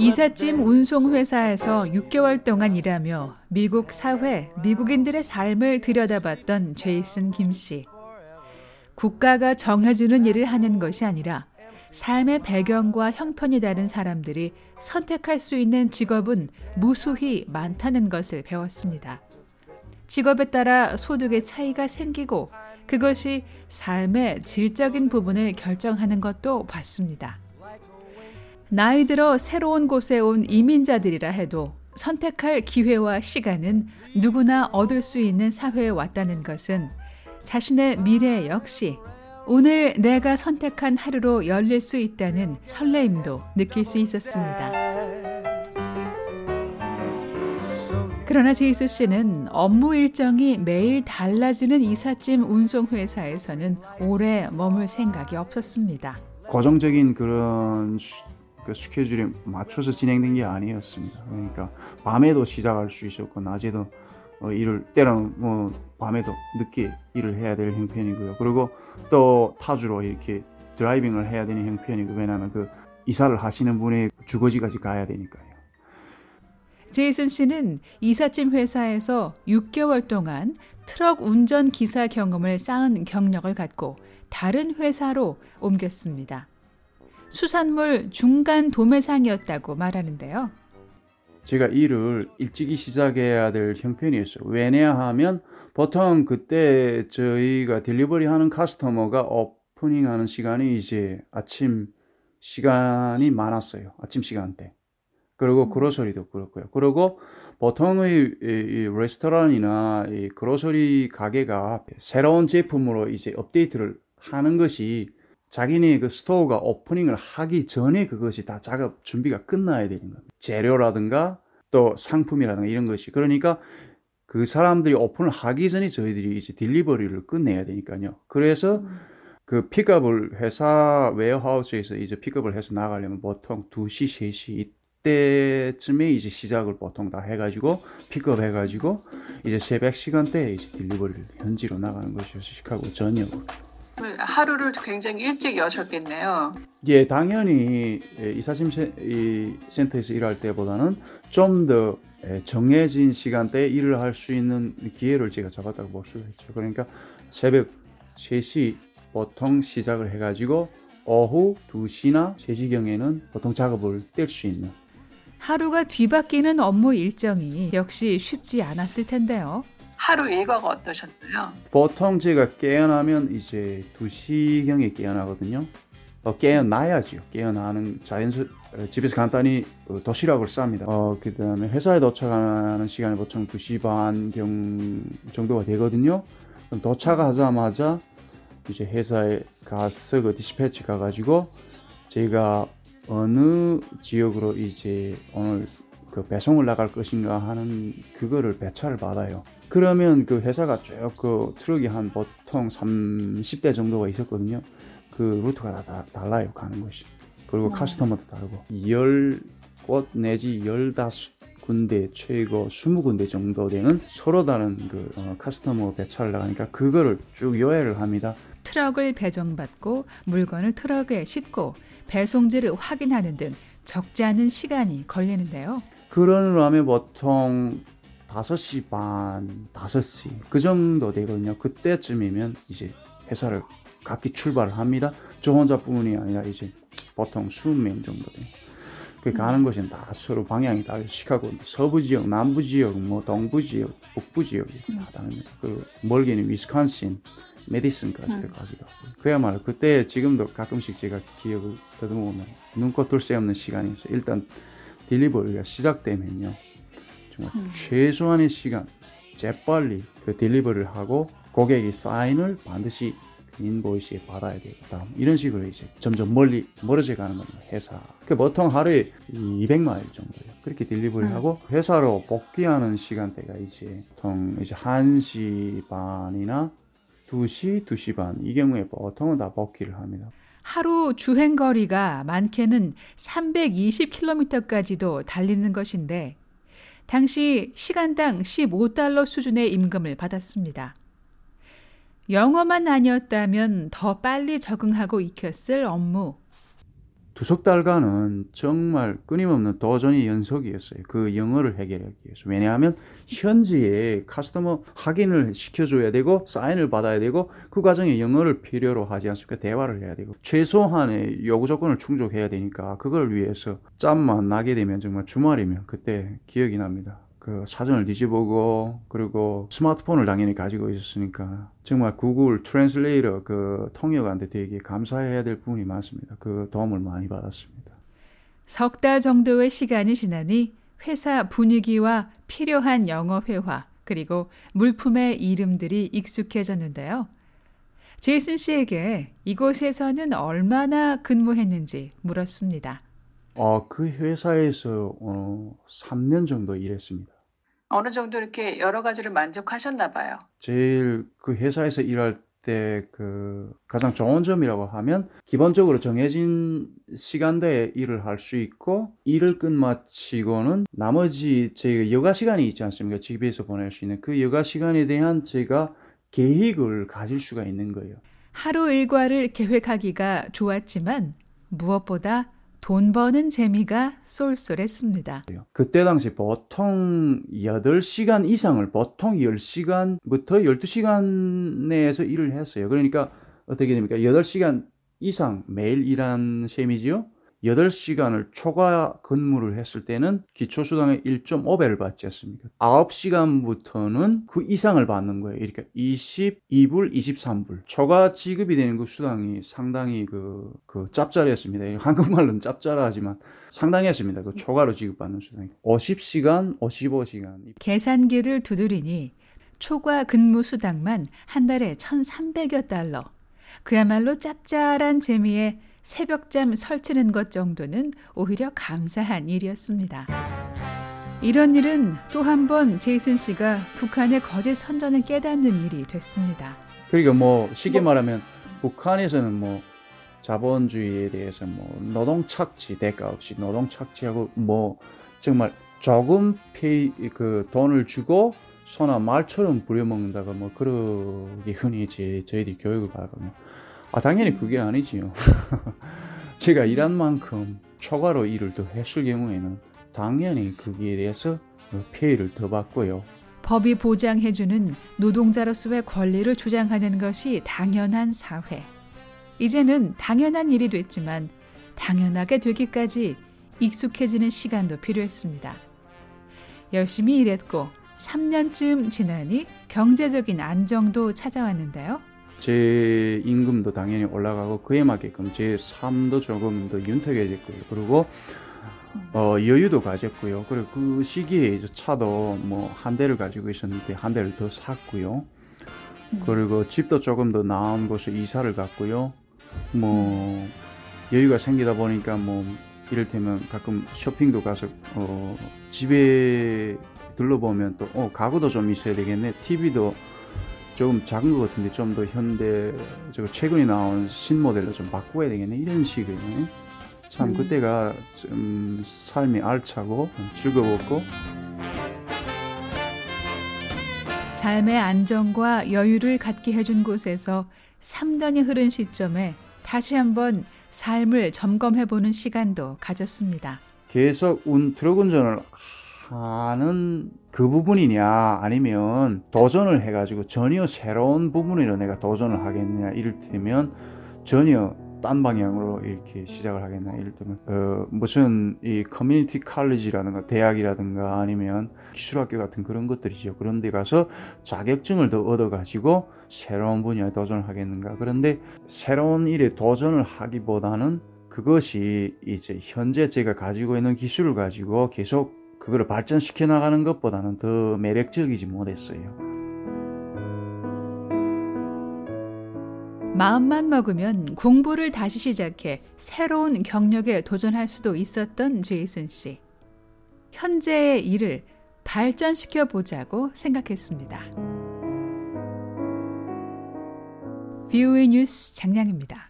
이삿짐 운송회사에서 6개월 동안 일하며 미국 사회, 미국인들의 삶을 들여다봤던 제이슨 김 씨. 국가가 정해주는 일을 하는 것이 아니라 삶의 배경과 형편이 다른 사람들이 선택할 수 있는 직업은 무수히 많다는 것을 배웠습니다. 직업에 따라 소득의 차이가 생기고 그것이 삶의 질적인 부분을 결정하는 것도 봤습니다. 나이 들어 새로운 곳에 온 이민자들이라 해도 선택할 기회와 시간은 누구나 얻을 수 있는 사회에 왔다는 것은 자신의 미래 역시 오늘 내가 선택한 하루로 열릴 수 있다는 설레임도 느낄 수 있었습니다. 그러나 제이슨 씨는 업무 일정이 매일 달라지는 이삿짐 운송회사에서는 오래 머물 생각이 없었습니다. 고정적인 그런 스케줄에 맞춰서 진행된 게 아니었습니다. 그러니까 밤에도 시작할 수 있었고 낮에도 일을 때로는 밤에도 늦게 일을 해야 될 형편이고요. 그리고 또 타주로 이렇게 드라이빙을 해야 되는 형편이고 왜냐하면 그 이사를 하시는 분의 주거지까지 가야 되니까요. 제이슨 씨는 이삿짐 회사에서 6개월 동안 트럭 운전 기사 경험을 쌓은 경력을 갖고 다른 회사로 옮겼습니다. 수산물 중간 도매상이었다고 말하는데요. 제가 일을 일찍이 시작해야 될 형편이었어요. 왜냐하면 보통 그때 저희가 딜리버리하는 카스터머가 오프닝하는 시간이 이제 아침 시간이 많았어요. 아침 시간대. 그리고 그로서리도 그렇고요. 그리고 보통의 이 레스토랑이나 이 그로서리 가게가 새로운 제품으로 이제 업데이트를 하는 것이 자기네 그 스토어가 오프닝을 하기 전에 그것이 다 작업 준비가 끝나야 되는 겁니다. 재료라든가 또 상품이라든가 이런 것이. 그러니까 그 사람들이 오픈을 하기 전에 저희들이 이제 딜리버리를 끝내야 되니까요. 그래서 그 픽업을 회사 웨어하우스에서 이제 픽업을 해서 나가려면 보통 2시, 3시 이때쯤에 이제 시작을 보통 다 해가지고 픽업해가지고 이제 새벽 시간대에 이제 딜리버리를 현지로 나가는 것이어서 시카고 전역으로. 하루를 굉장히 일찍 여셨겠네요. 예, 당연히 이삿짐 센터에서 일할 때보다는 좀 더 정해진 시간대에 일을 할 수 있는 기회를 제가 잡았다고 볼 수 있죠. 그러니까 새벽 3시 보통 시작을 해가지고 오후 2시나 3시경에는 보통 작업을 뗄 수 있는. 하루가 뒤바뀌는 업무 일정이 역시 쉽지 않았을 텐데요. 하루 일과가 어떠셨나요? 보통 제가 깨어나면 이제 2시경에 깨어나거든요. 깨어나야죠. 깨어나는 집에서 간단히 도시락을 쌉니다. 그 다음에 회사에 도착하는 시간이 보통 2시 반 정도가 되거든요. 그럼 도착하자마자 이제 회사에 가서 그 디스패치 가가지고 제가 어느 지역으로 이제 오늘 그 배송을 나갈 것인가 하는 그거를 배차를 받아요. 그러면 그 회사가 쭉 그 트럭이 한 보통 30대 정도가 있었거든요. 그 루트가 다 달라요, 가는 것이. 그리고 카스터머도 다르고 10곳 내지 15군데 최고 20군데 정도 되는 서로 다른 그 카스터머 배차를 나가니까 그거를 쭉 요해를 합니다. 트럭을 배정받고 물건을 트럭에 싣고 배송지를 확인하는 등 적지 않은 시간이 걸리는데요. 그러려면 보통 5시 반, 5시 그 정도 되거든요. 그때쯤이면 이제 회사를 각기 출발을 합니다. 저 혼자뿐이 아니라 이제 보통 20명 정도 돼요. 그 가는 곳은 다 서로 방향이 다 시카고 서부 지역, 남부 지역, 뭐 동부 지역, 북부 지역 다 다릅니다. 그 멀게는 위스콘신, 메디슨까지도 가기도 하고. 그야말로 그때 지금도 가끔씩 제가 기억을 더듬어보면 눈코 뜰 새 없는 시간이죠. 일단 딜리버리가 시작되면요. 최소한의 시간, 재빨리 그 딜리버리를 하고 고객이 사인을 반드시 인보이스에 받아야 되겠다. 이런 식으로 이제 점점 멀어져 가는 겁니다. 회사. 그 보통 하루에 200마일 정도예요. 그렇게 딜리버리하고 회사로 복귀하는 시간대가 이제 보통 이제 1시 반이나 2시, 2시 반. 이 경우에 보통은 다 복귀를 합니다. 하루 주행 거리가 많게는 320km까지도 달리는 것인데 당시 시간당 $15 수준의 임금을 받았습니다. 영어만 아니었다면 더 빨리 적응하고 익혔을 업무. 두석 달간은 정말 끊임없는 도전의 연속이었어요. 그 영어를 해결하기 위해서. 왜냐하면 현지에 카스터머 확인을 시켜줘야 되고 사인을 받아야 되고 그 과정에 영어를 필요로 하지 않습니까? 대화를 해야 되고 최소한의 요구 조건을 충족해야 되니까 그걸 위해서 짬만 나게 되면 정말 주말이면 그때 기억이 납니다. 그 사전을 뒤집어보고 그리고 스마트폰을 당연히 가지고 있었으니까 정말 구글 트랜슬레이터 그 통역한테 되게 감사해야 될 부분이 많습니다. 그 도움을 많이 받았습니다. 석 달 정도의 시간이 지나니 회사 분위기와 필요한 영어 회화 그리고 물품의 이름들이 익숙해졌는데요. 제이슨 씨에게 이곳에서는 얼마나 근무했는지 물었습니다. 그 회사에서 3년 정도 일했습니다. 어느 정도 이렇게 여러 가지를 만족하셨나 봐요. 제일 그 회사에서 일할 때 그 가장 좋은 점이라고 하면 기본적으로 정해진 시간대에 일을 할 수 있고 일을 끝마치고는 나머지 제 여가 시간이 있지 않습니까? 집에서 보낼 수 있는 그 여가 시간에 대한 제가 계획을 가질 수가 있는 거예요. 하루 일과를 계획하기가 좋았지만 무엇보다 돈 버는 재미가 쏠쏠했습니다. 그때 당시 보통 8시간 이상을 보통 10시간부터 12시간 내에서 일을 했어요. 그러니까 어떻게 됩니까? 8시간 이상 매일 일한 셈이지요. 8시간을 초과 근무를 했을 때는 기초수당의 1.5배를 받지 않습니까? 9시간부터는 그 이상을 받는 거예요. 그러니까 22불, 23불. 초과 지급이 되는 그 수당이 상당히 그 짭짤했습니다. 한국말로는 짭짤하지만 상당했습니다. 그 초과로 지급받는 수당이. 50시간, 55시간. 계산기를 두드리니 초과 근무 수당만 한 달에 $1,300여. 그야말로 짭짤한 재미에 새벽잠 설치는 것 정도는 오히려 감사한 일이었습니다. 이런 일은 또 한 번 제이슨 씨가 북한의 거짓 선전을 깨닫는 일이 됐습니다. 그러니까 쉽게 말하면 북한에서는 자본주의에 대해서 노동 착취 대가 없이 노동 착취하고 정말 조금 그 돈을 주고 소나 말처럼 부려먹는다고 그러기 흔히 저희들이 교육을 받거든요. 당연히 그게 아니지요. 제가 일한 만큼 초과로 일을 더 했을 경우에는 당연히 거기에 대해서 페이를 더 받고요. 법이 보장해주는 노동자로서의 권리를 주장하는 것이 당연한 사회. 이제는 당연한 일이 됐지만 당연하게 되기까지 익숙해지는 시간도 필요했습니다. 열심히 일했고 3년쯤 지나니 경제적인 안정도 찾아왔는데요. 제 임금도 당연히 올라가고 그에 맞게끔 제 삶도 조금 더 윤택해졌고요. 그리고 여유도 가졌고요. 그리고 그 시기에 이제 차도 한 대를 가지고 있었는데 한 대를 더 샀고요. 그리고 집도 조금 더 나은 곳에 이사를 갔고요. 여유가 생기다 보니까 이를테면 가끔 쇼핑도 가서 집에 들러보면 또 가구도 좀 있어야 되겠네. TV도 조금 작은 것 같은데 좀 더 현대적으로 최근에 나온 신모델로 좀 바꿔야 되겠네. 이런 식의 참 그때가 좀 삶이 알차고 즐거웠고 삶의 안정과 여유를 갖게 해준 곳에서 3년이 흐른 시점에 다시 한번 삶을 점검해보는 시간도 가졌습니다. 계속 트럭 운전을 하는 그 부분이냐 아니면 도전을 해가지고 전혀 새로운 부분으로 내가 도전을 하겠느냐 이를테면 전혀 딴 방향으로 이렇게 시작을 하겠나 이를테면 무슨 이 커뮤니티 칼리지라든가 대학이라든가 아니면 기술학교 같은 그런 것들이죠. 그런 데 가서 자격증을 더 얻어가지고 새로운 분야에 도전을 하겠는가. 그런데 새로운 일에 도전을 하기보다는 그것이 이제 현재 제가 가지고 있는 기술을 가지고 계속 그걸 발전시켜 나가는 것보다는 더 매력적이지 못했어요. 마음만 먹으면 공부를 다시 시작해 새로운 경력에 도전할 수도 있었던 제이슨 씨. 현재의 일을 발전시켜 보자고 생각했습니다. VOA 뉴스 장량입니다.